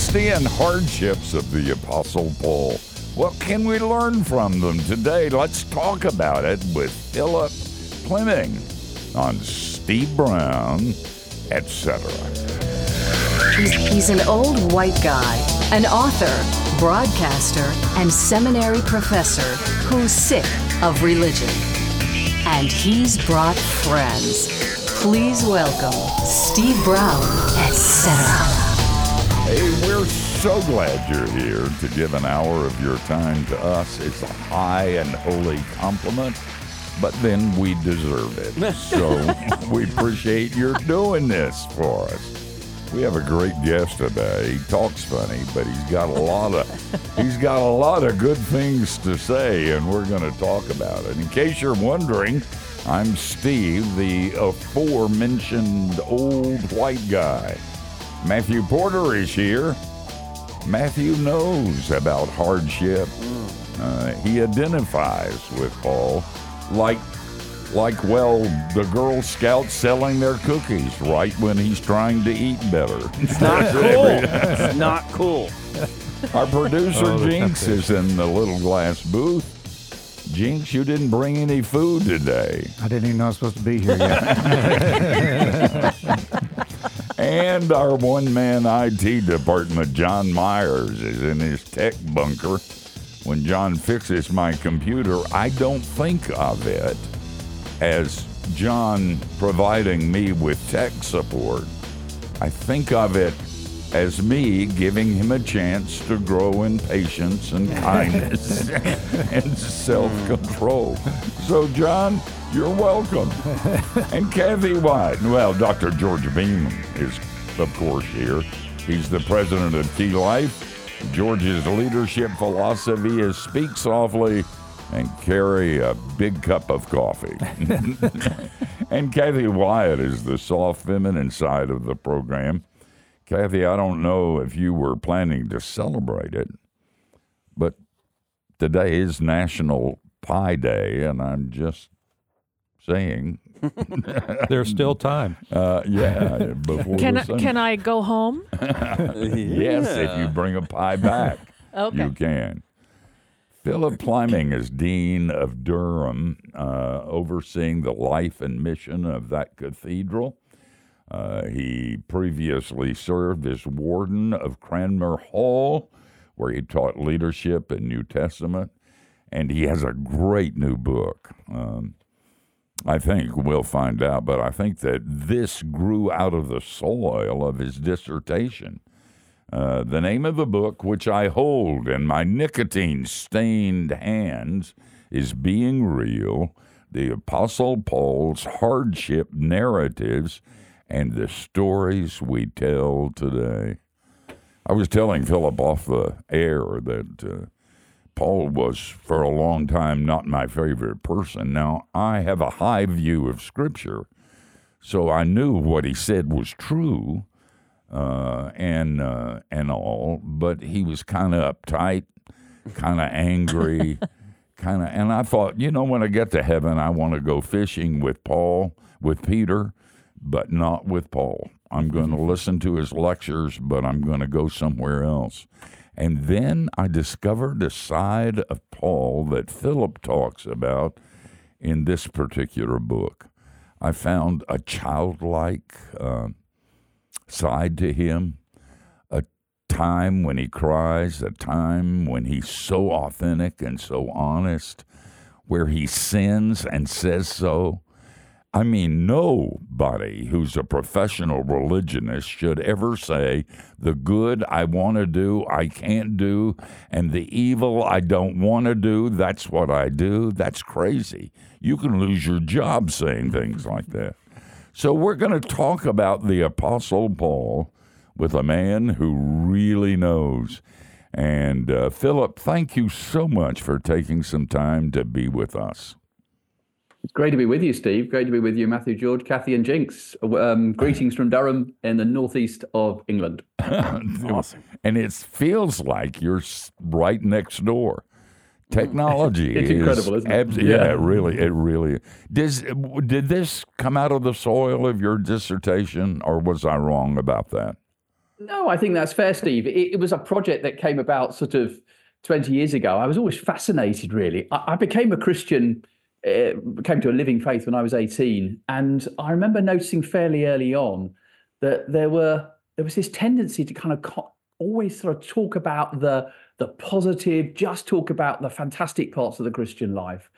adversity and hardships of the Apostle Paul. What can we learn from them today? Let's talk about it with Philip Plyming on Steve Brown, Etc. He's an old white guy, an author, broadcaster, and seminary professor who's sick of religion. And he's brought friends. Please welcome Steve Brown, Etc. Hey, we're so glad you're here to give an hour of your time to us. It's a high and holy compliment, but then we deserve it. So we appreciate your doing this for us. We have a great guest today. He talks funny, but he's got a lot of good things to say, and we're going to talk about it. In case you're wondering, I'm Steve, the aforementioned old white guy. Matthew Porter is here. Matthew knows about hardship. He identifies with Paul, like the Girl Scouts selling their cookies right when he's trying to eat better. It's not cool. It's not cool. Our producer, Jinx, is in the little glass booth. Jinx, you didn't bring any food today. I didn't even know I was supposed to be here yet. And our one-man IT department, John Myers, is in his tech bunker. When John fixes my computer, I don't think of it as John providing me with tech support. I think of it as me giving him a chance to grow in patience and kindness and self-control. So, John, you're welcome. And Kathy Wyatt, well, Dr. George Beeman is, of course, here. He's the president of Key Life. George's leadership philosophy is speak softly and carry a big cup of coffee. And Kathy Wyatt is the soft feminine side of the program. Kathy, I don't know if you were planning to celebrate it, but today is National Pie Day, and I'm just saying. There's still time. Before can I go home? Yes, if you bring a pie back, okay. You can. Philip Plyming is Dean of Durham, overseeing the life and mission of that cathedral. He previously served as warden of Cranmer Hall, where he taught leadership and New Testament, and he has a great new book. I think we'll find out, but I think that this grew out of the soil of his dissertation. The name of the book, which I hold in my nicotine-stained hands, is Being Real: The Apostle Paul's Hardship Narratives and The Stories We Tell Today. I was telling Philip off the air that Paul was, for a long time, not my favorite person. Now, I have a high view of Scripture, so I knew what he said was true, and all, but he was kind of uptight, kind of angry, and I thought, when I get to heaven, I want to go fishing with Peter, but not with Paul. I'm going to listen to his lectures, but I'm going to go somewhere else. And then I discovered a side of Paul that Philip talks about in this particular book. I found a childlike, side to him, a time when he cries, a time when he's so authentic and so honest, where he sins and says so. I mean, nobody who's a professional religionist should ever say, the good I want to do, I can't do, and the evil I don't want to do, that's what I do. That's crazy. You can lose your job saying things like that. So we're going to talk about the Apostle Paul with a man who really knows. And Philip, thank you so much for taking some time to be with us. It's great to be with you, Steve. Great to be with you, Matthew, George, Kathy, and Jinx. Greetings from Durham in the northeast of England. Awesome. And it feels like you're right next door. Technology it's incredible, isn't it? It really. Did this come out of the soil of your dissertation, or was I wrong about that? No, I think that's fair, Steve. It was a project that came about sort of 20 years ago. I was always fascinated, really. I became a Christian, came to a living faith when I was 18. And I remember noticing fairly early on that there was this tendency to kind of always sort of talk about the positive, just talk about the fantastic parts of the Christian life.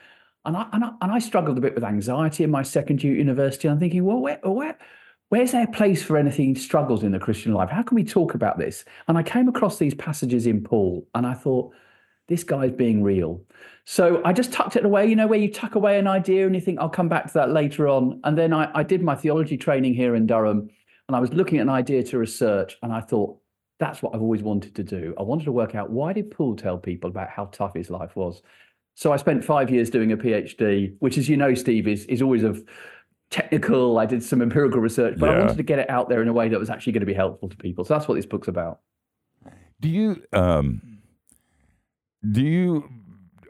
And I struggled a bit with anxiety in my second year at university. I'm thinking, well, where's there a place for anything struggles in the Christian life? How can we talk about this? And I came across these passages in Paul, and I thought, this guy's being real. So I just tucked it away, you know, where you tuck away an idea and you think, I'll come back to that later on. And then I did my theology training here in Durham, and I was looking at an idea to research, and I thought, that's what I've always wanted to do. I wanted to work out, why did Paul tell people about how tough his life was? So I spent 5 years doing a PhD, which, as you know, Steve, is always of technical. I did some empirical research, but I wanted to get it out there in a way that was actually going to be helpful to people. So that's what this book's about.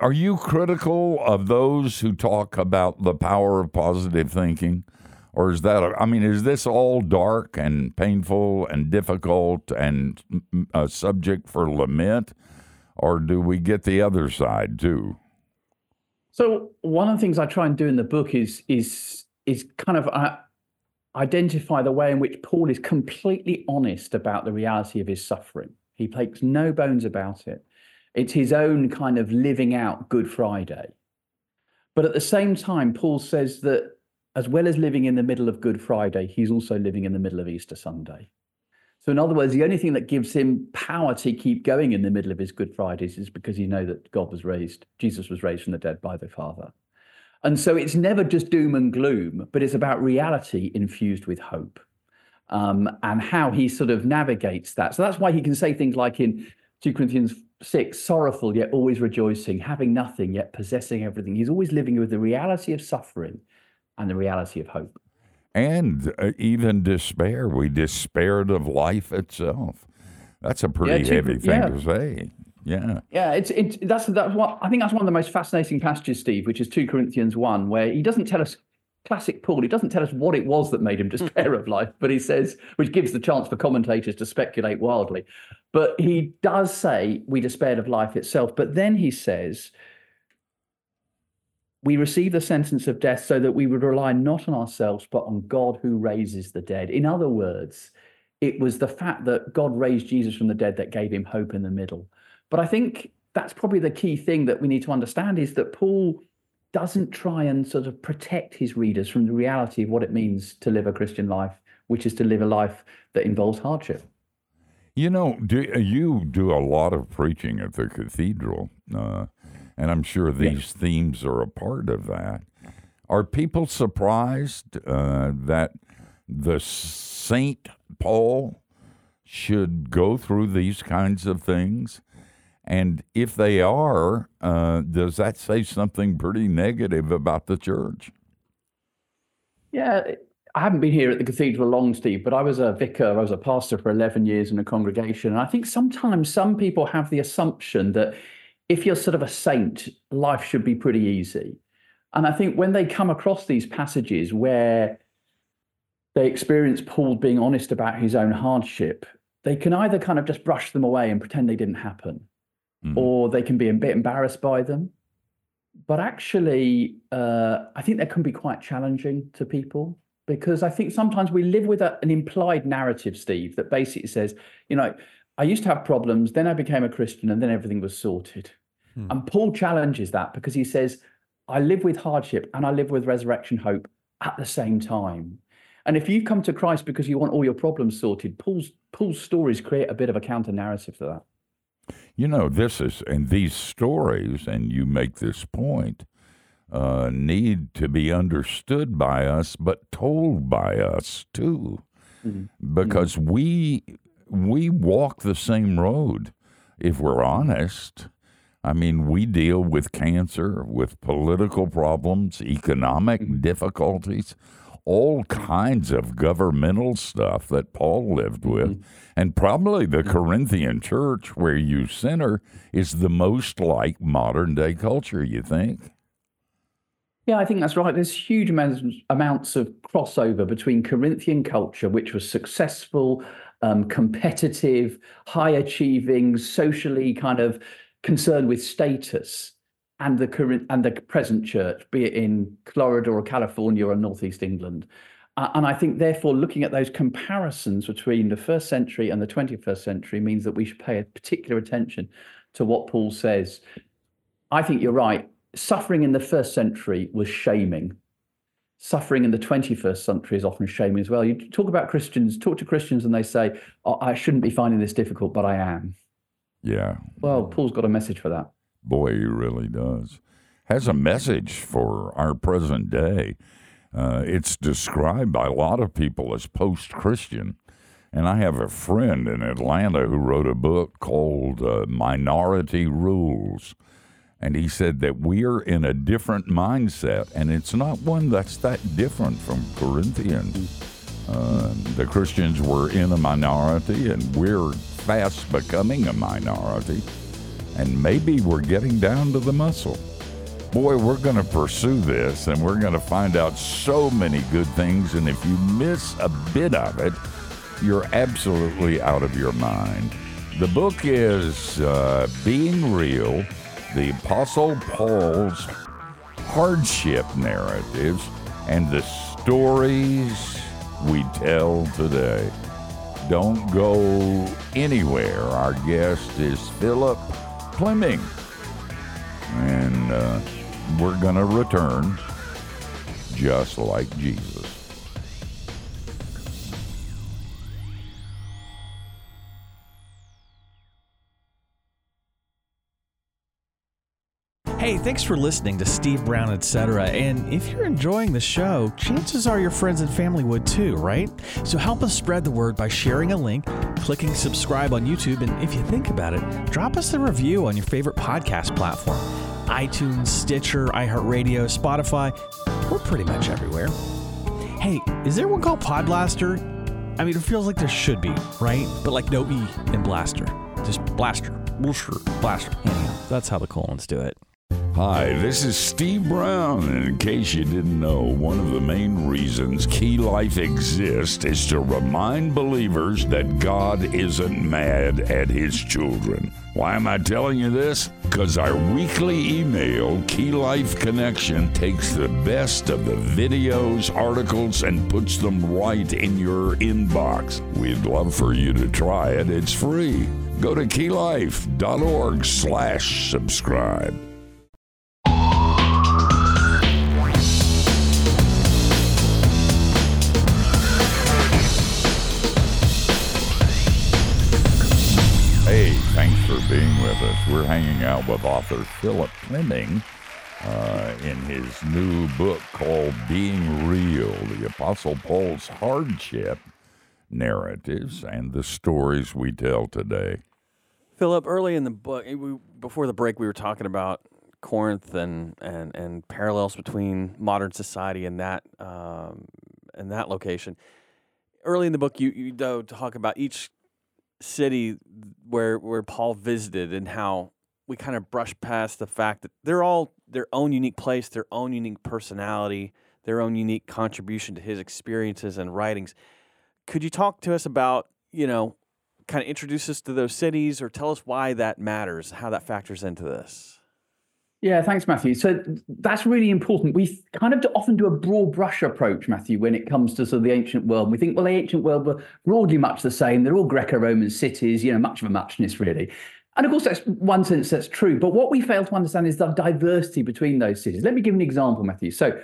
Are you critical of those who talk about the power of positive thinking? Or is that, is this all dark and painful and difficult and a subject for lament? Or do we get the other side too? So one of the things I try and do in the book is kind of identify the way in which Paul is completely honest about the reality of his suffering. He makes no bones about it. It's his own kind of living out Good Friday. But at the same time, Paul says that as well as living in the middle of Good Friday, he's also living in the middle of Easter Sunday. So in other words, the only thing that gives him power to keep going in the middle of his Good Fridays is because he knows that Jesus was raised from the dead by the Father. And so it's never just doom and gloom, but it's about reality infused with hope, and how he sort of navigates that. So that's why he can say things like in 2 Corinthians 6, sorrowful yet always rejoicing, having nothing yet possessing everything. He's always living with the reality of suffering and the reality of hope. And even despair. We despaired of life itself. That's a pretty heavy thing to say. Yeah. Yeah, that's what I think. That's one of the most fascinating passages, Steve, which is 2 Corinthians 1, where he doesn't tell us, classic Paul, he doesn't tell us what it was that made him despair of life, but he says, which gives the chance for commentators to speculate wildly. But he does say we despaired of life itself. But then he says, we receive the sentence of death so that we would rely not on ourselves, but on God who raises the dead. In other words, it was the fact that God raised Jesus from the dead that gave him hope in the middle. But I think that's probably the key thing that we need to understand, is that Paul doesn't try and sort of protect his readers from the reality of what it means to live a Christian life, which is to live a life that involves hardship. You know, you do a lot of preaching at the cathedral, and I'm sure these themes are a part of that. Are people surprised that the Saint Paul should go through these kinds of things? And if they are, does that say something pretty negative about the church? Yeah, I haven't been here at the cathedral long, Steve, but I was a vicar, I was a pastor for 11 years in a congregation. And I think sometimes some people have the assumption that if you're sort of a saint, life should be pretty easy. And I think when they come across these passages where they experience Paul being honest about his own hardship, they can either kind of just brush them away and pretend they didn't happen, or they can be a bit embarrassed by them. But actually, I think that can be quite challenging to people, because I think sometimes we live with an implied narrative, Steve, that basically says, you know, I used to have problems, then I became a Christian, and then everything was sorted. And Paul challenges that, because he says, I live with hardship and I live with resurrection hope at the same time. And if you come to Christ because you want all your problems sorted, Paul's stories create a bit of a counter-narrative to that. You know, these stories, and you make this point, need to be understood by us, but told by us too, because we walk the same road, if we're honest. I mean, we deal with cancer, with political problems, economic difficulties, all kinds of governmental stuff that Paul lived with. And probably the Corinthian church, where you center, is the most like modern-day culture, you think? Yeah, I think that's right. There's huge amounts of crossover between Corinthian culture, which was successful competitive, high-achieving, socially kind of concerned with status, and the current and the present church, be it in Florida or California or Northeast England. And I think, therefore, looking at those comparisons between the first century and the 21st century means that we should pay particular attention to what Paul says. I think you're right. Suffering in the first century was shaming. Suffering in the 21st century is often shaming as well. You talk about Christians, talk to Christians, and they say, oh, I shouldn't be finding this difficult, but I am. Yeah. Well, Paul's got a message for that. Boy, he really does. Has a message for our present day. It's described by a lot of people as post-Christian. And I have a friend in Atlanta who wrote a book called Minority Rules. And he said that we're in a different mindset, and it's not one that's that different from Corinthians. The Christians were in a minority, and we're fast becoming a minority. And maybe we're getting down to the muscle. Boy, we're going to pursue this, and we're going to find out so many good things. And if you miss a bit of it, you're absolutely out of your mind. The book is Being Real: The Apostle Paul's Hardship Narratives and the Stories We Tell Today. Don't go anywhere. Our guest is Philip Plyming. And we're going to return just like Jesus. Hey, thanks for listening to Steve Brown, Etc. And if you're enjoying the show, chances are your friends and family would too, right? So help us spread the word by sharing a link, clicking subscribe on YouTube, and if you think about it, drop us a review on your favorite podcast platform. iTunes, Stitcher, iHeartRadio, Spotify. We're pretty much everywhere. Hey, is there one called Podblaster? I mean, it feels like there should be, right? But like no E in blaster. Just blaster. Blaster. Blaster. Anyhow, that's how the cool ones do it. Hi, this is Steve Brown, and in case you didn't know, one of the main reasons Key Life exists is to remind believers that God isn't mad at His children. Why am I telling you this? Because our weekly email, Key Life Connection, takes the best of the videos, articles, and puts them right in your inbox. We'd love for you to try it. It's free. Go to keylife.org/subscribe. Thanks for being with us. We're hanging out with author Philip Plyming in his new book called Being Real: The Apostle Paul's Hardship Narratives and the Stories We Tell Today. Philip, early in the book, before the break, we were talking about Corinth and parallels between modern society and that location. Early in the book, you talk about each city where Paul visited and how we kind of brush past the fact that they're all their own unique place, their own unique personality, their own unique contribution to his experiences and writings. Could you talk to us about, kind of introduce us to those cities or tell us why that matters, how that factors into this? Yeah, thanks, Matthew. So that's really important. We kind of often do a broad brush approach, Matthew, when it comes to sort of the ancient world. We think, well, the ancient world were broadly much the same. They're all Greco-Roman cities, much of a muchness, really. And of course, that's one sense that's true. But what we fail to understand is the diversity between those cities. Let me give an example, Matthew. So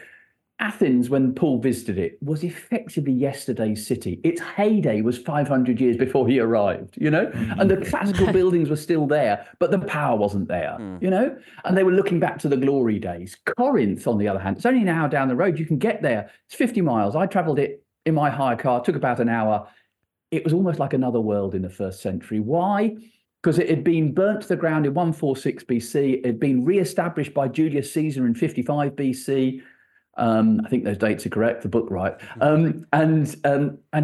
Athens, when Paul visited it, was effectively yesterday's city. Its heyday was 500 years before he arrived, and the classical buildings were still there, but the power wasn't there, and they were looking back to the glory days. Corinth, on the other hand, it's only an hour down the road. You can get there. It's 50 miles. I traveled it in my hire car. It took about an hour. It was almost like another world in the first century. Why? Because it had been burnt to the ground in 146 BC. It had been reestablished by Julius Caesar in 55 BC. I think those dates are correct, the book right. And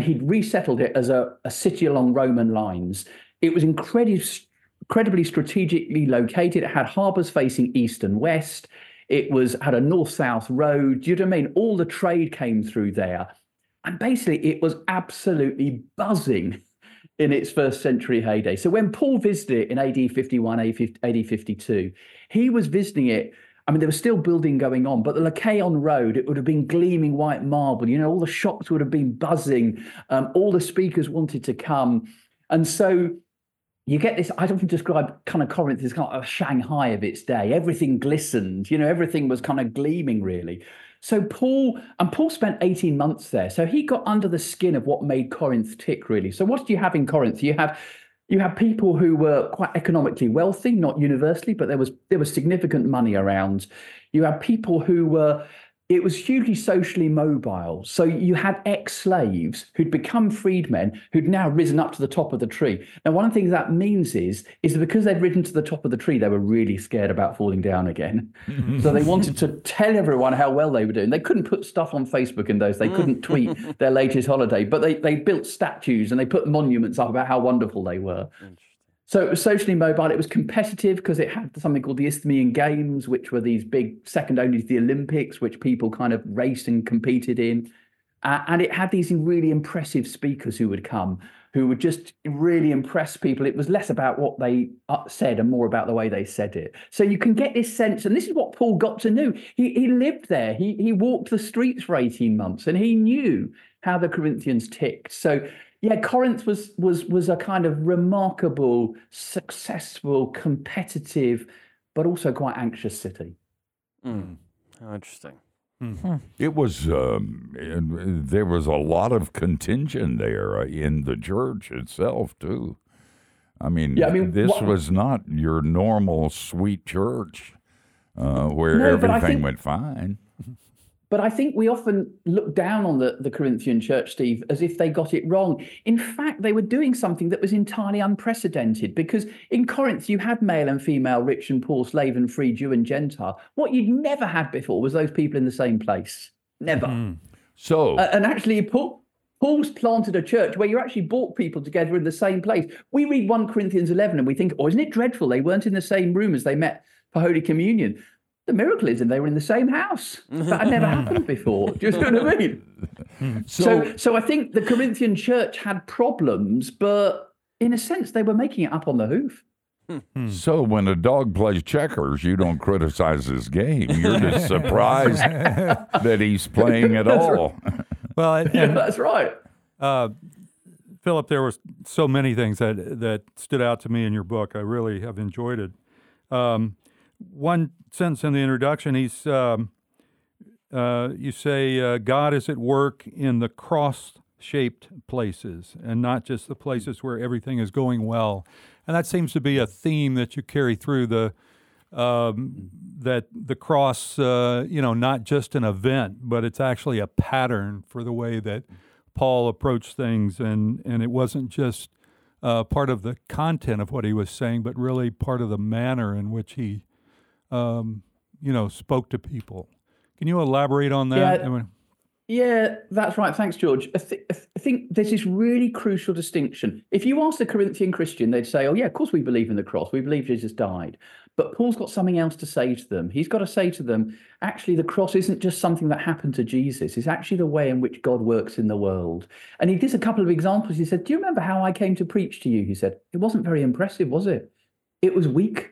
he'd resettled it as a city along Roman lines. It was incredibly strategically located. It had harbours facing east and west. It had a north-south road. You know what I mean? All the trade came through there. And basically, it was absolutely buzzing in its first century heyday. So when Paul visited it in AD 51, AD 52, he was visiting it. I mean, there was still building going on, but the Lycaon Road, it would have been gleaming white marble. You know, all the shops would have been buzzing. All the speakers wanted to come. And so you get this, I often describe kind of Corinth as kind of a Shanghai of its day. Everything glistened, you know, everything was kind of gleaming, really. So Paul spent 18 months there. So he got under the skin of what made Corinth tick, really. So what do you have in Corinth? You have people who were quite economically wealthy, not universally, but there was significant money around. You had people who were, it was hugely socially mobile. So you had ex-slaves who'd become freedmen, who'd now risen up to the top of the tree. Now, one of the things that means is that because they'd risen to the top of the tree, they were really scared about falling down again. So they wanted to tell everyone how well they were doing. They couldn't put stuff on Facebook in those. They couldn't tweet their latest holiday, but they built statues and they put monuments up about how wonderful they were. So it was socially mobile. It was competitive because it had something called the Isthmian Games, which were these big, second only to the Olympics, which people kind of raced and competed in. And it had these really impressive speakers who would come, who would just really impress people. It was less about what they said and more about the way they said it. So you can get this sense, and this is what Paul got to know. He lived there. He walked the streets for 18 months, and he knew how the Corinthians ticked. So yeah, Corinth was a kind of remarkable, successful, competitive, but also quite anxious city. How interesting. Mm-hmm. It was, there was a lot of contention there in the church itself, too. I mean, this was not your normal sweet church where everything went fine. But I think we often look down on the Corinthian church, Steve, as if they got it wrong. In fact, they were doing something that was entirely unprecedented, because in Corinth you had male and female, rich and poor, slave and free, Jew and Gentile. What you'd never had before was those people in the same place. Never. Mm. So, and actually, Paul's planted a church where you actually brought people together in the same place. We read 1 Corinthians 11 and we think, oh, isn't it dreadful? They weren't in the same room as they met for Holy Communion. The miracle is that they were in the same house. That had never happened before. Do you know what I mean? So I think the Corinthian church had problems, but in a sense, they were making it up on the hoof. So when a dog plays checkers, you don't criticize his game. You're just surprised that he's playing at all. Right. Well, that's right. Philip, there were so many things that stood out to me in your book. I really have enjoyed it. One sentence in the introduction, you say, God is at work in the cross-shaped places and not just the places where everything is going well. And that seems to be a theme that you carry through, that the cross, not just an event, but it's actually a pattern for the way that Paul approached things. And it wasn't just part of the content of what he was saying, but really part of the manner in which he spoke to people. Can you elaborate on that? Yeah, that's right. Thanks, George. I think there's this really crucial distinction. If you ask the Corinthian Christian, they'd say, oh, yeah, of course we believe in the cross. We believe Jesus died. But Paul's got something else to say to them. He's got to say to them, actually, the cross isn't just something that happened to Jesus. It's actually the way in which God works in the world. And he gives a couple of examples. He said, do you remember how I came to preach to you? He said, it wasn't very impressive, was it? It was weak.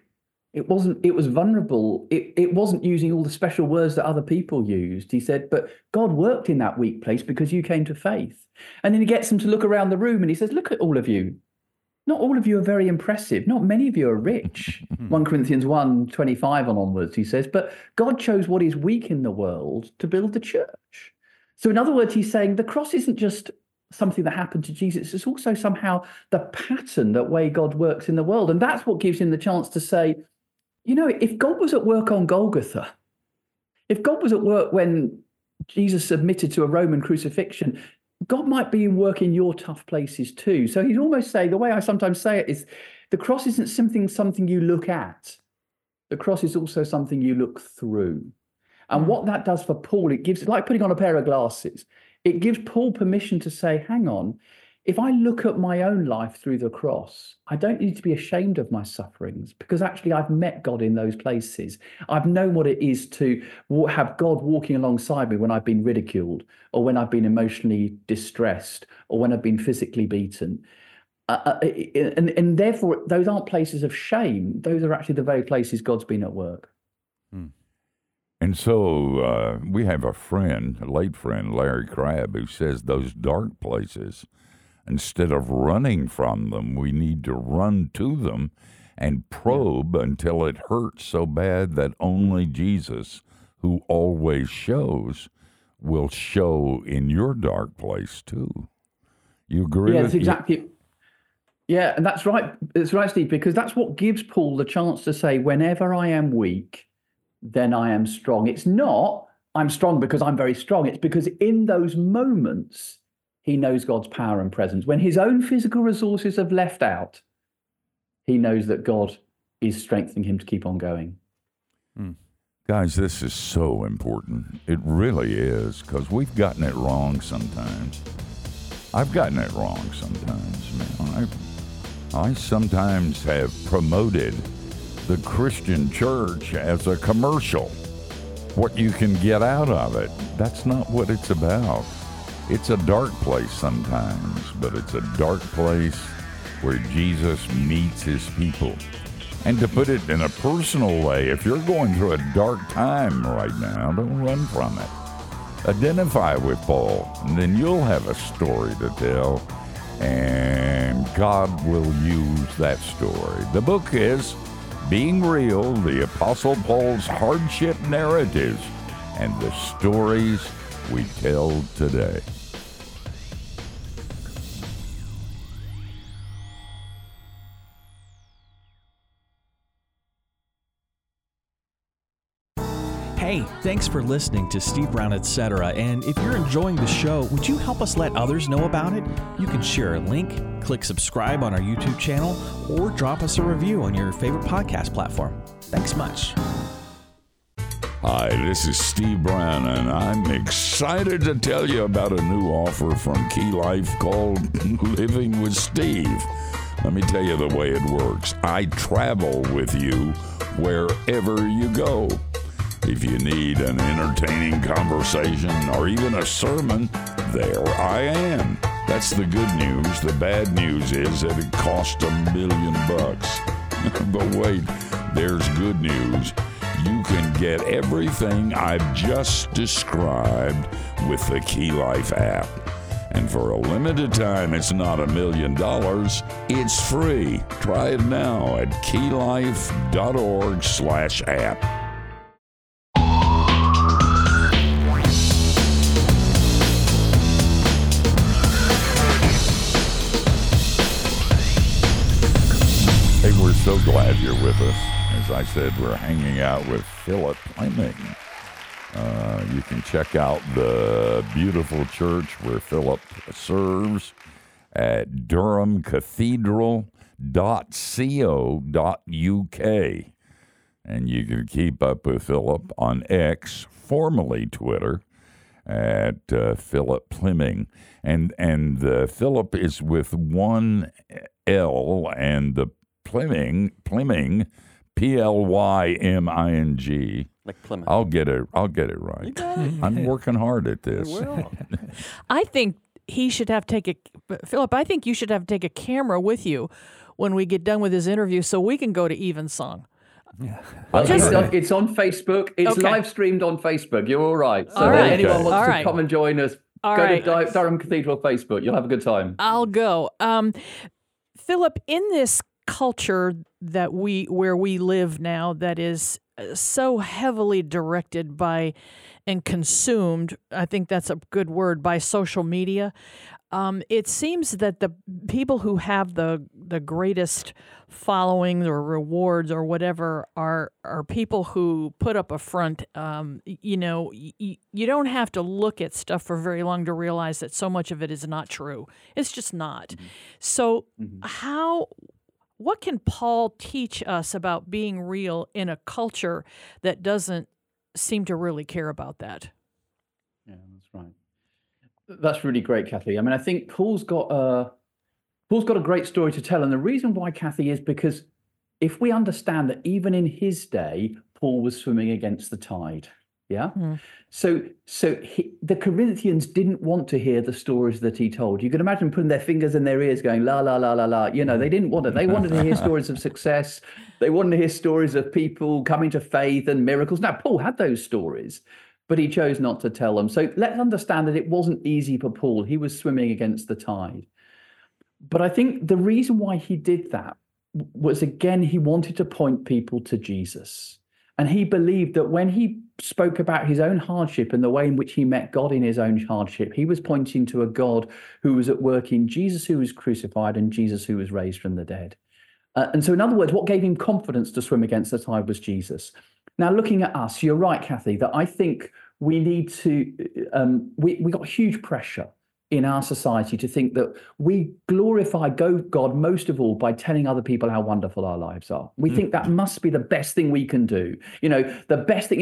It was vulnerable. It wasn't using all the special words that other people used. He said, but God worked in that weak place because you came to faith. And then he gets them to look around the room and he says, look at all of you. Not all of you are very impressive. Not many of you are rich. 1 Corinthians 1:25 and onwards, he says, but God chose what is weak in the world to build the church. So in other words, he's saying the cross isn't just something that happened to Jesus. It's also somehow the pattern that way God works in the world. And that's what gives him the chance to say, you know, if God was at work on Golgotha, if God was at work when Jesus submitted to a Roman crucifixion, God might be at work in your tough places too. So he's almost saying, the way I sometimes say it is, the cross isn't something you look at. The cross is also something you look through. And what that does for Paul, it gives, like putting on a pair of glasses, it gives Paul permission to say, hang on, if I look at my own life through the cross, I don't need to be ashamed of my sufferings, because actually I've met God in those places. I've known what it is to have God walking alongside me when I've been ridiculed, or when I've been emotionally distressed, or when I've been physically beaten. And therefore, those aren't places of shame. Those are actually the very places God's been at work. Hmm. And so we have a friend, a late friend, Larry Crabb, who says those dark places, instead of running from them, we need to run to them and probe until it hurts so bad that only Jesus, who always shows, will show in your dark place too. You agree with that? Exactly. Yeah, and that's right. That's right, Steve, because that's what gives Paul the chance to say, whenever I am weak, then I am strong. It's not, I'm strong because I'm very strong. It's because in those moments, he knows God's power and presence. When his own physical resources have left out, he knows that God is strengthening him to keep on going. Mm. Guys, this is so important. It really is, because we've gotten it wrong sometimes. I've gotten it wrong sometimes, man. I sometimes have promoted the Christian church as a commercial, what you can get out of it. That's not what it's about. It's a dark place sometimes, but it's a dark place where Jesus meets his people. And to put it in a personal way, if you're going through a dark time right now, don't run from it. Identify with Paul, and then you'll have a story to tell, and God will use that story. The book is Being Real, the Apostle Paul's Hardship Narratives and the Stories We Tell Today. Hey, thanks for listening to Steve Brown, Etc. And if you're enjoying the show, would you help us let others know about it? You can share a link, click subscribe on our YouTube channel, or drop us a review on your favorite podcast platform. Thanks much. Hi, this is Steve Brown, and I'm excited to tell you about a new offer from Key Life called Living with Steve. Let me tell you the way it works. I travel with you wherever you go. If you need an entertaining conversation or even a sermon, there I am. That's the good news. The bad news is that it cost $1 million. But wait, there's good news. You can get everything I've just described with the Key Life app. And for a limited time, it's not $1 million. It's free. Try it now at keylife.org/app. We're so glad you're with us. As I said, we're hanging out with Philip Plyming. You can check out the beautiful church where Philip serves at durhamcathedral.co.uk. And you can keep up with Philip on X, formerly Twitter, at Philip Plyming. And Philip is with one L, and the Plyming, Plyming. Like Plymouth. I'll get it right. I'm working hard at this. I think Philip, I think you should have to take a camera with you when we get done with this interview so we can go to Evensong. Yeah. It's on Facebook. It's live streamed on Facebook. You're all right. So if anyone wants to come and join us, go to Durham Cathedral Facebook. You'll have a good time. I'll go. Philip, in this culture that we live now that is so heavily directed by and consumed, I think that's a good word, by social media, it seems that the people who have the greatest followings or rewards or whatever are people who put up a front. You don't have to look at stuff for very long to realize that so much of it is not true. It's just not. Mm-hmm. So what can Paul teach us about being real in a culture that doesn't seem to really care about that? Yeah, that's right. That's really great, Kathy. I mean, I think Paul's got a great story to tell. And the reason why, Kathy, is because if we understand that even in his day, Paul was swimming against the tide. Yeah. Mm. So the Corinthians didn't want to hear the stories that he told. You can imagine putting their fingers in their ears going, la, la, la, la, la. You know, they didn't want it. They wanted to hear stories of success. They wanted to hear stories of people coming to faith and miracles. Now, Paul had those stories, but he chose not to tell them. So let's understand that it wasn't easy for Paul. He was swimming against the tide. But I think the reason why he did that was, again, he wanted to point people to Jesus. And he believed that when he spoke about his own hardship and the way in which he met God in his own hardship, he was pointing to a God who was at work in Jesus who was crucified and Jesus who was raised from the dead. And so in other words, what gave him confidence to swim against the tide was Jesus. Now, looking at us, you're right, Kathy, that I think we need to, we got huge pressure in our society to think that we glorify God most of all by telling other people how wonderful our lives are. We think that must be the best thing we can do. You know, the best thing,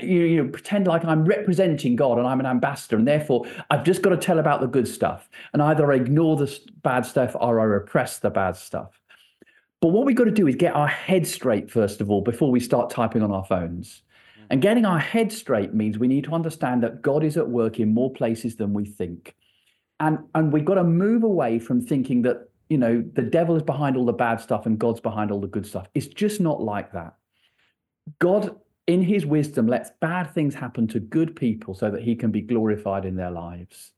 you know, pretend like I'm representing God and I'm an ambassador and therefore I've just got to tell about the good stuff and either I ignore the bad stuff or I repress the bad stuff. But what we've got to do is get our head straight, first of all, before we start typing on our phones. And getting our head straight means we need to understand that God is at work in more places than we think. And we've got to move away from thinking that, you know, the devil is behind all the bad stuff and God's behind all the good stuff. It's just not like that. God, in his wisdom, lets bad things happen to good people so that he can be glorified in their lives.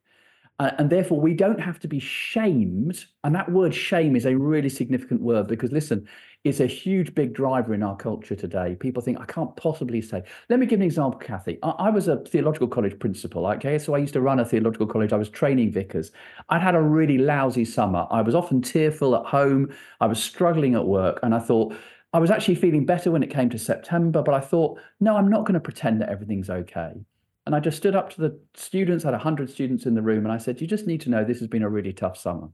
And therefore, we don't have to be shamed. And that word shame is a really significant word because, listen, it's a huge, big driver in our culture today. People think, I can't possibly say. Let me give an example, Kathy. I was a theological college principal, okay? So I used to run a theological college. I was training vicars. I'd had a really lousy summer. I was often tearful at home. I was struggling at work. And I thought, I was actually feeling better when it came to September. But I thought, no, I'm not going to pretend that everything's okay. And I just stood up to the students, had 100 students in the room, and I said, you just need to know this has been a really tough summer.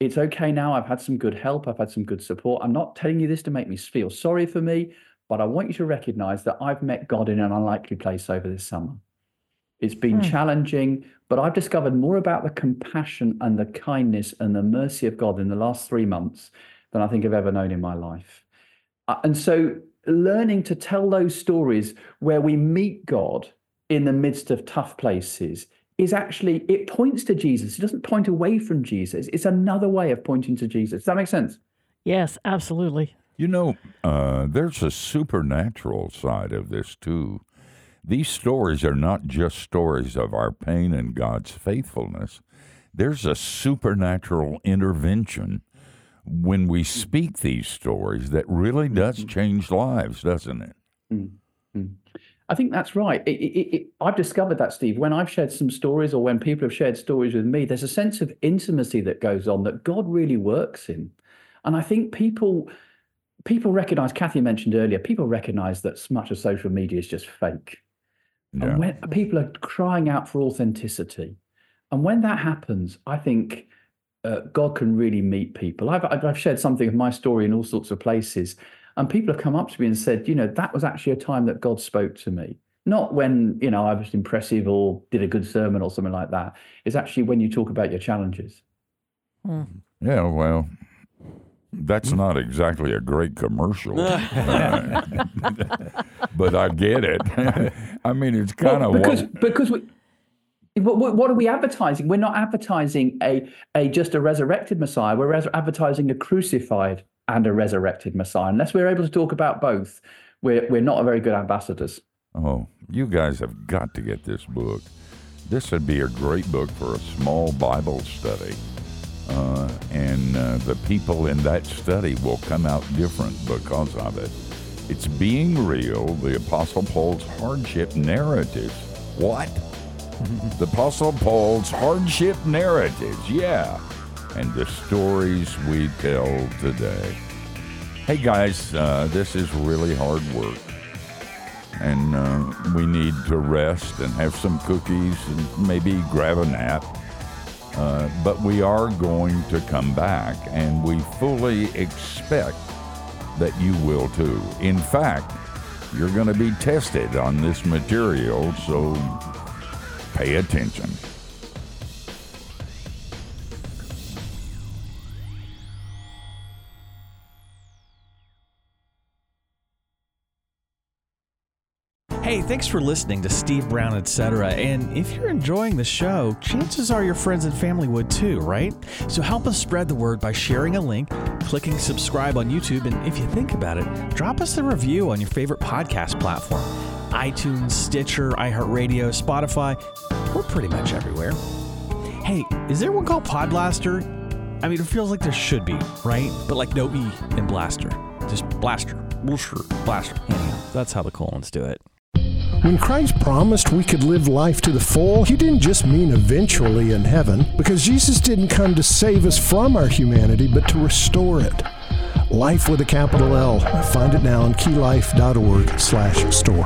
It's okay now. I've had some good help. I've had some good support. I'm not telling you this to make me feel sorry for me, but I want you to recognize that I've met God in an unlikely place over this summer. It's been challenging, but I've discovered more about the compassion and the kindness and the mercy of God in the last 3 months than I think I've ever known in my life. And so learning to tell those stories where we meet God in the midst of tough places is actually, it points to Jesus. It doesn't point away from Jesus. It's another way of pointing to Jesus. Does that make sense? Yes, absolutely. You know, there's a supernatural side of this too. These stories are not just stories of our pain and God's faithfulness. There's a supernatural intervention when we speak these stories that really does change lives, doesn't it? Mm-hmm. I think that's right. I've discovered that, Steve. When I've shared some stories or when people have shared stories with me, there's a sense of intimacy that goes on that God really works in. And I think people recognize, Kathy mentioned earlier, people recognize that much of social media is just fake. Yeah. And when people are crying out for authenticity. And when that happens, I think God can really meet people. I've shared something of my story in all sorts of places. And people have come up to me and said, you know, that was actually a time that God spoke to me. Not when, you know, I was impressive or did a good sermon or something like that. It's actually when you talk about your challenges. Yeah, well, that's not exactly a great commercial. But I get it. I mean, it's kind of... What are we advertising? We're not advertising just a resurrected Messiah. We're advertising a crucified and a resurrected Messiah. Unless we're able to talk about both, we're not very good ambassadors. Oh, you guys have got to get this book. This would be a great book for a small Bible study. And the people in that study will come out different because of it. It's Being Real, the Apostle Paul's Hardship Narratives. What? The Apostle Paul's Hardship Narratives, yeah. And the stories we tell today. Hey guys, this is really hard work. And we need to rest and have some cookies and maybe grab a nap. But we are going to come back and we fully expect that you will too. In fact, you're going to be tested on this material, so pay attention. Hey, thanks for listening to Steve Brown, Etc. And if you're enjoying the show, chances are your friends and family would too, right? So help us spread the word by sharing a link, clicking subscribe on YouTube, and if you think about it, drop us a review on your favorite podcast platform. iTunes, Stitcher, iHeartRadio, Spotify. We're pretty much everywhere. Hey, is there one called Podblaster? I mean, it feels like there should be, right? But like no E in blaster. Just blaster. Blaster. Blaster. Anyhow, that's how the colons do it. When Christ promised we could live life to the full, he didn't just mean eventually in heaven, because Jesus didn't come to save us from our humanity, but to restore it. Life with a capital L. Find it now on keylife.org/store.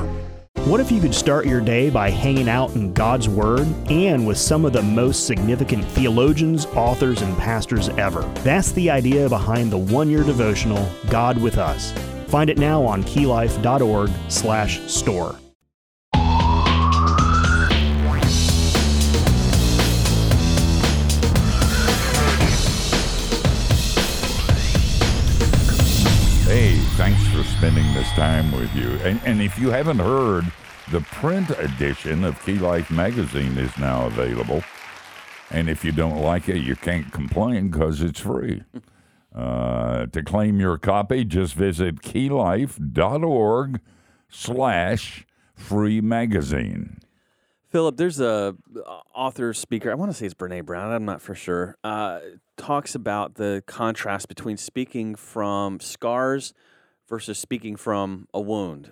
What if you could start your day by hanging out in God's Word and with some of the most significant theologians, authors, and pastors ever? That's the idea behind the one-year devotional, God with Us. Find it now on keylife.org/store. Hey, thanks for spending this time with you. And if you haven't heard, the print edition of Key Life magazine is now available. And if you don't like it, you can't complain because it's free. To claim your copy, just visit keylife.org/free magazine. Philip, there's a author, speaker, I want to say it's Brene Brown, I'm not for sure, talks about the contrast between speaking from scars versus speaking from a wound.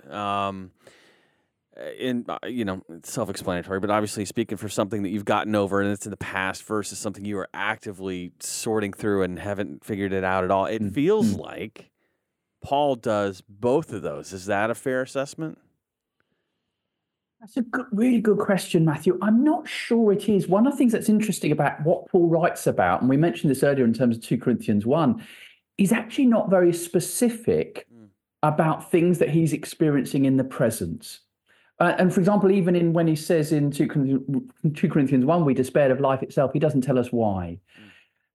It's self-explanatory, but obviously speaking for something that you've gotten over and it's in the past versus something you are actively sorting through and haven't figured it out at all. It feels like Paul does both of those. Is that a fair assessment? That's a really good question, Matthew. I'm not sure it is. One of the things that's interesting about what Paul writes about, and we mentioned this earlier in terms of 2 Corinthians 1, is actually not very specific about things that he's experiencing in the present. And for example, even in when he says in 2 Corinthians 1, we despaired of life itself, he doesn't tell us why.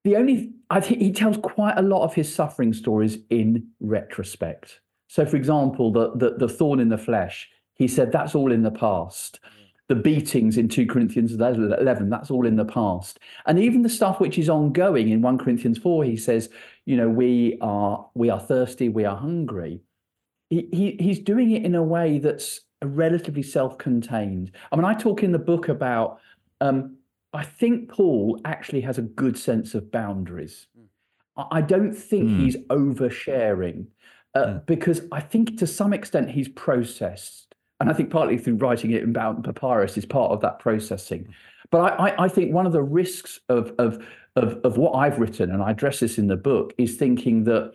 I think he tells quite a lot of his suffering stories in retrospect. So for example, the thorn in the flesh, he said, that's all in the past. The beatings in 2 Corinthians 11, that's all in the past. And even the stuff which is ongoing in 1 Corinthians 4, he says, you know, we are thirsty, we are hungry. He's doing it in a way that's relatively self-contained. I mean, I talk in the book about, I think Paul actually has a good sense of boundaries. I don't think he's oversharing because I think to some extent he's processed. And I think partly through writing it in papyrus is part of that processing. But I think one of the risks of what I've written, and I address this in the book, is thinking that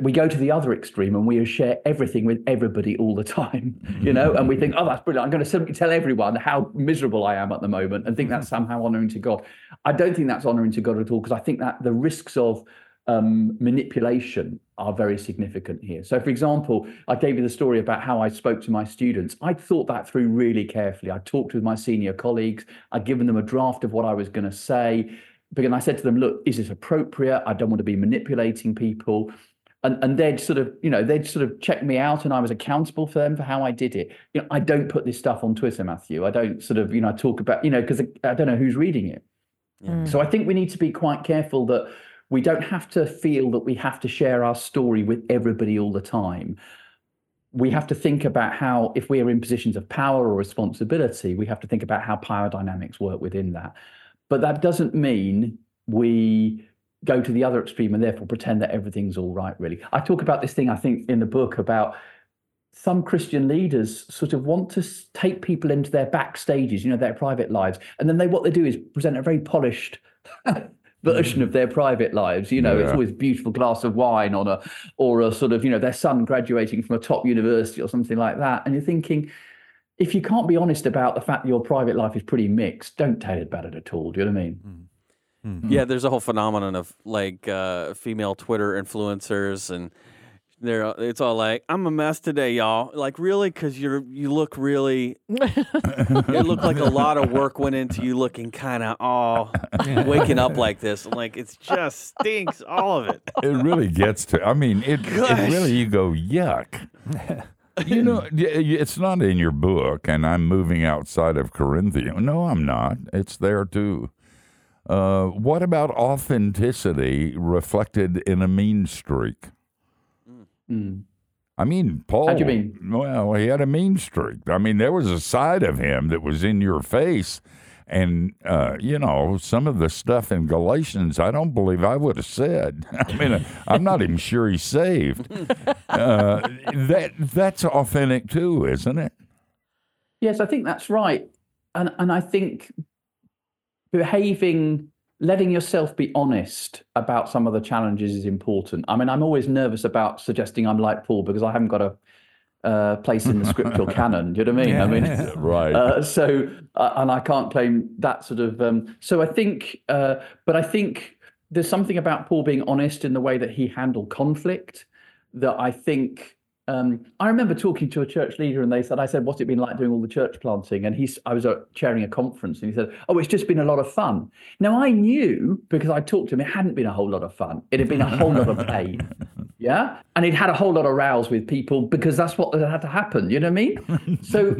we go to the other extreme and we share everything with everybody all the time, you know, and we think, oh, that's brilliant. I'm going to simply tell everyone how miserable I am at the moment and think that's somehow honoring to God. I don't think that's honoring to God at all, because I think that the risks of manipulation are very significant here. So, for example, I gave you the story about how I spoke to my students. I thought that through really carefully. I talked with my senior colleagues. I'd given them a draft of what I was going to say. And I said to them, look, is this appropriate? I don't want to be manipulating people. And they'd sort of check me out, and I was accountable for them for how I did it. You know, I don't put this stuff on Twitter, Matthew. I don't talk about, because I don't know who's reading it. Mm. So I think we need to be quite careful that we don't have to feel that we have to share our story with everybody all the time. We have to think about how, if we are in positions of power or responsibility, we have to think about how power dynamics work within that. But that doesn't mean we go to the other extreme and therefore pretend that everything's all right, really. I talk about this thing, I think, in the book about some Christian leaders sort of want to take people into their backstages, their private lives. And then what they do is present a very polished version of their private lives, it's always a beautiful glass of wine or a sort of, their son graduating from a top university or something like that. And you're thinking, if you can't be honest about the fact that your private life is pretty mixed, don't tell it about it at all. Do you know what I mean? Mm-hmm. Yeah, there's a whole phenomenon of like female Twitter influencers, and it's all like, I'm a mess today, y'all. Like, really? Because you look really, it looked like a lot of work went into you looking kind of waking up like this. I'm like, it just stinks, all of it. It really gets to, I mean, it really, you go, yuck. You know, it's not in your book, and I'm moving outside of Corinthians. No, I'm not. It's there, too. What about authenticity reflected in a mean streak? Mm. I mean, Paul, how'd you mean? Well, he had a mean streak. I mean, there was a side of him that was in your face. And, you know, some of the stuff in Galatians, I don't believe I would have said. I mean, I'm not even sure he's saved. That's authentic too, isn't it? Yes, I think that's right. And I think behaving, letting yourself be honest about some of the challenges is important. I mean, I'm always nervous about suggesting I'm like Paul because I haven't got a place in the scriptural canon. Do you know what I mean? Yeah, I mean, yeah, right. And I can't claim that sort of. So I think, but I think there's something about Paul being honest in the way that he handled conflict that I think. I remember talking to a church leader, and I said, "What's it been like doing all the church planting?" And I was chairing a conference, and he said, "Oh, it's just been a lot of fun." Now I knew because I talked to him, it hadn't been a whole lot of fun. It had been a whole lot of pain. Yeah. And it had a whole lot of rows with people because that's what had to happen. You know what I mean? So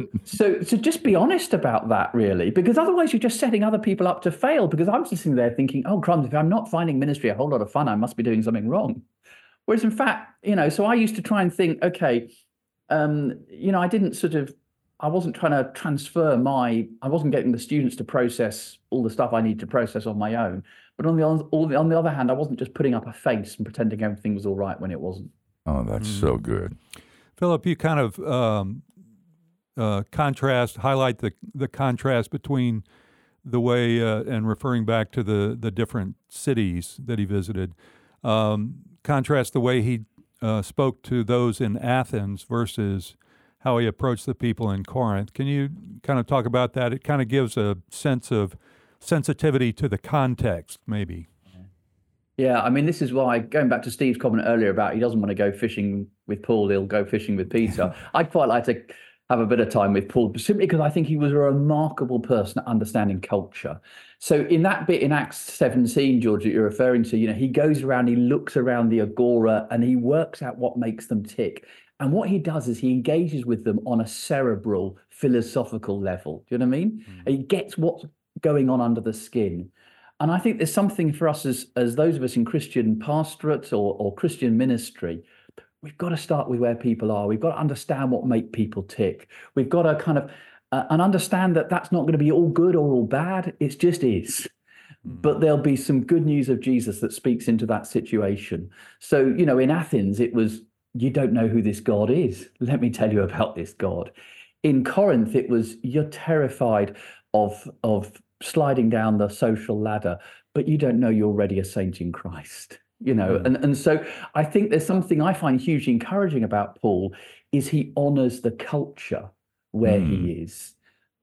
just be honest about that, really, because otherwise you're just setting other people up to fail, because I'm just sitting there thinking, oh, crumbs, if I'm not finding ministry a whole lot of fun, I must be doing something wrong. Whereas in fact, you know, so I used to try and think, okay, you know, I wasn't trying to I wasn't getting the students to process all the stuff I needed to process on my own. But on the other hand, I wasn't just putting up a face and pretending everything was all right when it wasn't. Oh, that's so good. Philip, you kind of highlight the contrast between the way, and referring back to the different cities that he visited, contrast the way he spoke to those in Athens versus how he approached the people in Corinth. Can you kind of talk about that? It kind of gives a sense of sensitivity to the context, maybe. Yeah, I mean, this is why, going back to Steve's comment earlier about he doesn't want to go fishing with Paul, he'll go fishing with Peter. I'd quite like to have a bit of time with Paul, simply because I think he was a remarkable person at understanding culture. So in that bit in Acts 17, George, that you're referring to, you know, he goes around, he looks around the agora, and he works out what makes them tick. And what he does is he engages with them on a cerebral, philosophical level. Do you know what I mean? Mm. He gets what's going on under the skin. And I think there's something for us as those of us in Christian pastorate or Christian ministry. We've got to start with where people are. We've got to understand what make people tick. We've got to kind of and understand that that's not going to be all good or all bad. It just is. But there'll be some good news of Jesus that speaks into that situation. So, you know, in Athens, it was, you don't know who this God is. Let me tell you about this God. In Corinth, it was, you're terrified of sliding down the social ladder, but you don't know you're already a saint in Christ. You know, and so I think there's something I find hugely encouraging about Paul is he honors the culture where he is,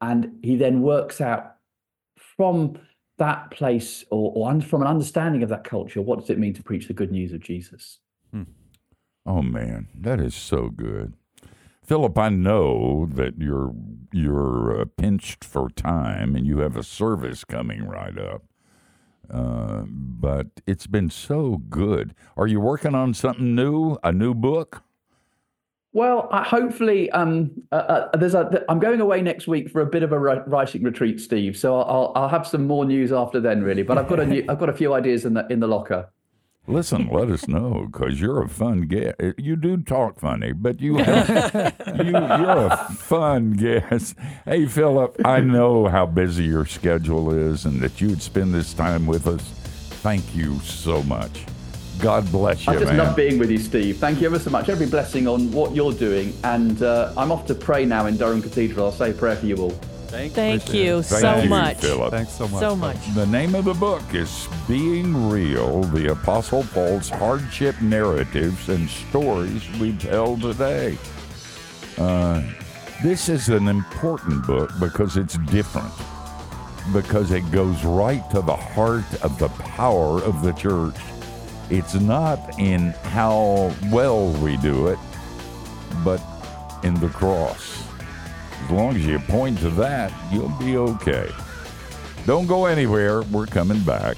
and he then works out from that place or from an understanding of that culture, what does it mean to preach the good news of Jesus? Mm. Oh, man, that is so good. Philip, I know that you're pinched for time and you have a service coming right up. But it's been so good. Are you working on something new, a new book? Well, hopefully, I'm going away next week for a bit of a writing retreat, Steve. So I'll have some more news after then, really. But I've got a few ideas in the locker. Listen, let us know, because you're a fun guest. You do talk funny, but you're a fun guest. Hey, Philip, I know how busy your schedule is and that you'd spend this time with us. Thank you so much. God bless you, man. I just love being with you, Steve. Thank you ever so much. Every blessing on what you're doing. And I'm off to pray now in Durham Cathedral. I'll say a prayer for you all. Thanks so much. So much. The name of the book is Being Real: The Apostle Paul's Hardship Narratives and Stories We Tell Today. This is an important book because it's different, because it goes right to the heart of the power of the church. It's not in how well we do it, but in the cross. As long as you point to that, you'll be okay. Don't go anywhere. We're coming back.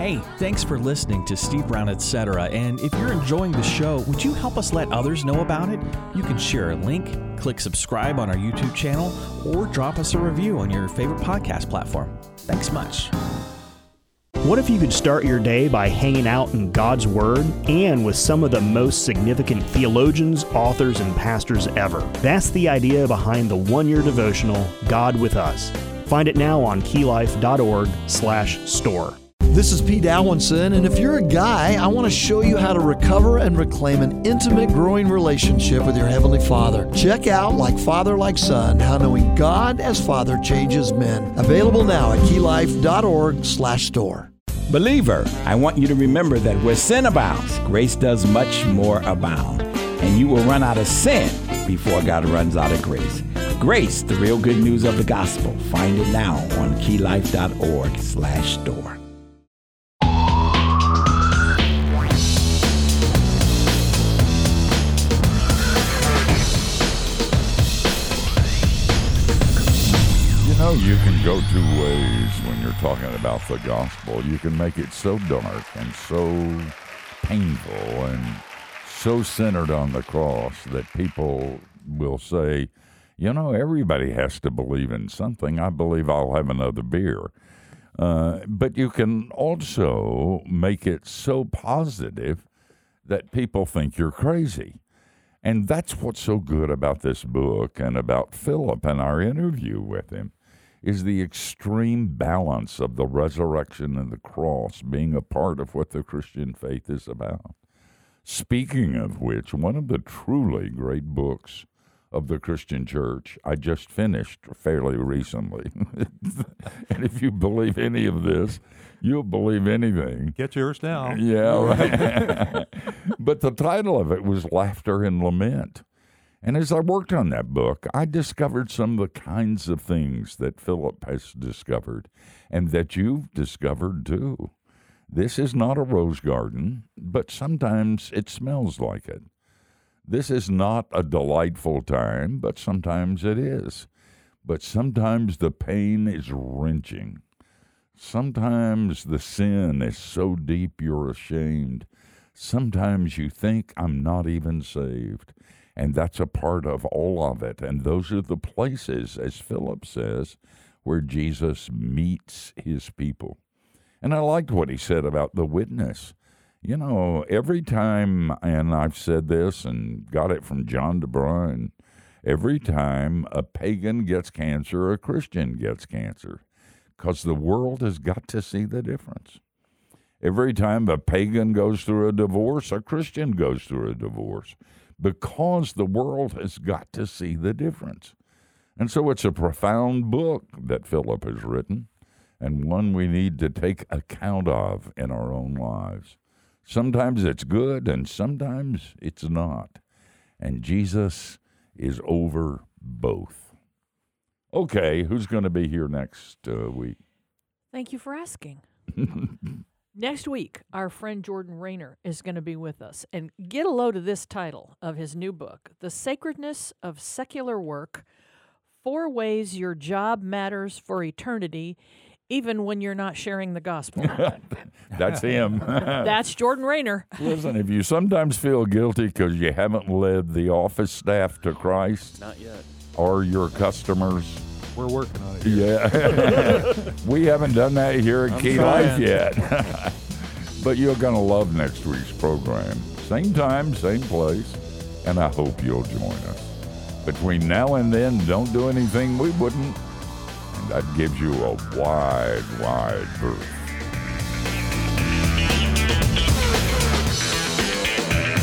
Hey, thanks for listening to Steve Brown, Etc. And if you're enjoying the show, would you help us let others know about it? You can share a link, click subscribe on our YouTube channel, or drop us a review on your favorite podcast platform. Thanks much. What if you could start your day by hanging out in God's Word and with some of the most significant theologians, authors, and pastors ever? That's the idea behind the one-year devotional, God With Us. Find it now on keylife.org/store. This is Pete Alwinson, and if you're a guy, I want to show you how to recover and reclaim an intimate, growing relationship with your Heavenly Father. Check out Like Father, Like Son, How Knowing God as Father Changes Men. Available now at keylife.org/store. Believer, I want you to remember that where sin abounds, grace does much more abound. And you will run out of sin before God runs out of grace. Grace, the real good news of the gospel. Find it now on keylife.org/store. You can go two ways when you're talking about the gospel. You can make it so dark and so painful and so centered on the cross that people will say, you know, everybody has to believe in something. I believe I'll have another beer. But you can also make it so positive that people think you're crazy. And that's what's so good about this book and about Philip and our interview with him, is the extreme balance of the resurrection and the cross being a part of what the Christian faith is about. Speaking of which, one of the truly great books of the Christian church I just finished fairly recently. And if you believe any of this, you'll believe anything. Get yours now. Yeah, right. But the title of it was Laughter and Lament. And as I worked on that book, I discovered some of the kinds of things that Philip has discovered and that you've discovered too. This is not a rose garden, but sometimes it smells like it. This is not a delightful time, but sometimes it is. But sometimes the pain is wrenching. Sometimes the sin is so deep you're ashamed. Sometimes you think, I'm not even saved. And that's a part of all of it. And those are the places, as Philip says, where Jesus meets his people. And I liked what he said about the witness. You know, every time, and I've said this and got it from John Brene, every time a pagan gets cancer, a Christian gets cancer, because the world has got to see the difference. Every time a pagan goes through a divorce, a Christian goes through a divorce, because the world has got to see the difference. And so it's a profound book that Philip has written, and one we need to take account of in our own lives. Sometimes it's good, and sometimes it's not. And Jesus is over both. Okay, who's going to be here next week? Thank you for asking. Next week, our friend Jordan Raynor is going to be with us. And get a load of this title of his new book, The Sacredness of Secular Work, 4 Ways Your Job Matters for Eternity, Even When You're Not Sharing the Gospel. That's him. That's Jordan Raynor. Listen, if you sometimes feel guilty because you haven't led the office staff to Christ. Not yet. Or your customers. We're working on it here. Yeah. We haven't done that here at Key Life yet. But you're going to love next week's program. Same time, same place, and I hope you'll join us. Between now and then, don't do anything we wouldn't, and that gives you a wide, wide berth.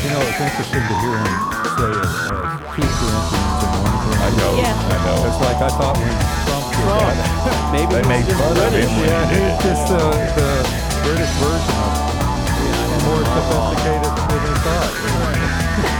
You know, it's interesting to hear him say it as 2 Corinthians and 1. I know, yeah. I know. It's like I thought when Trump did that. Maybe they made fun of him. Yeah, he's just the British version of it. More sophisticated than he thought.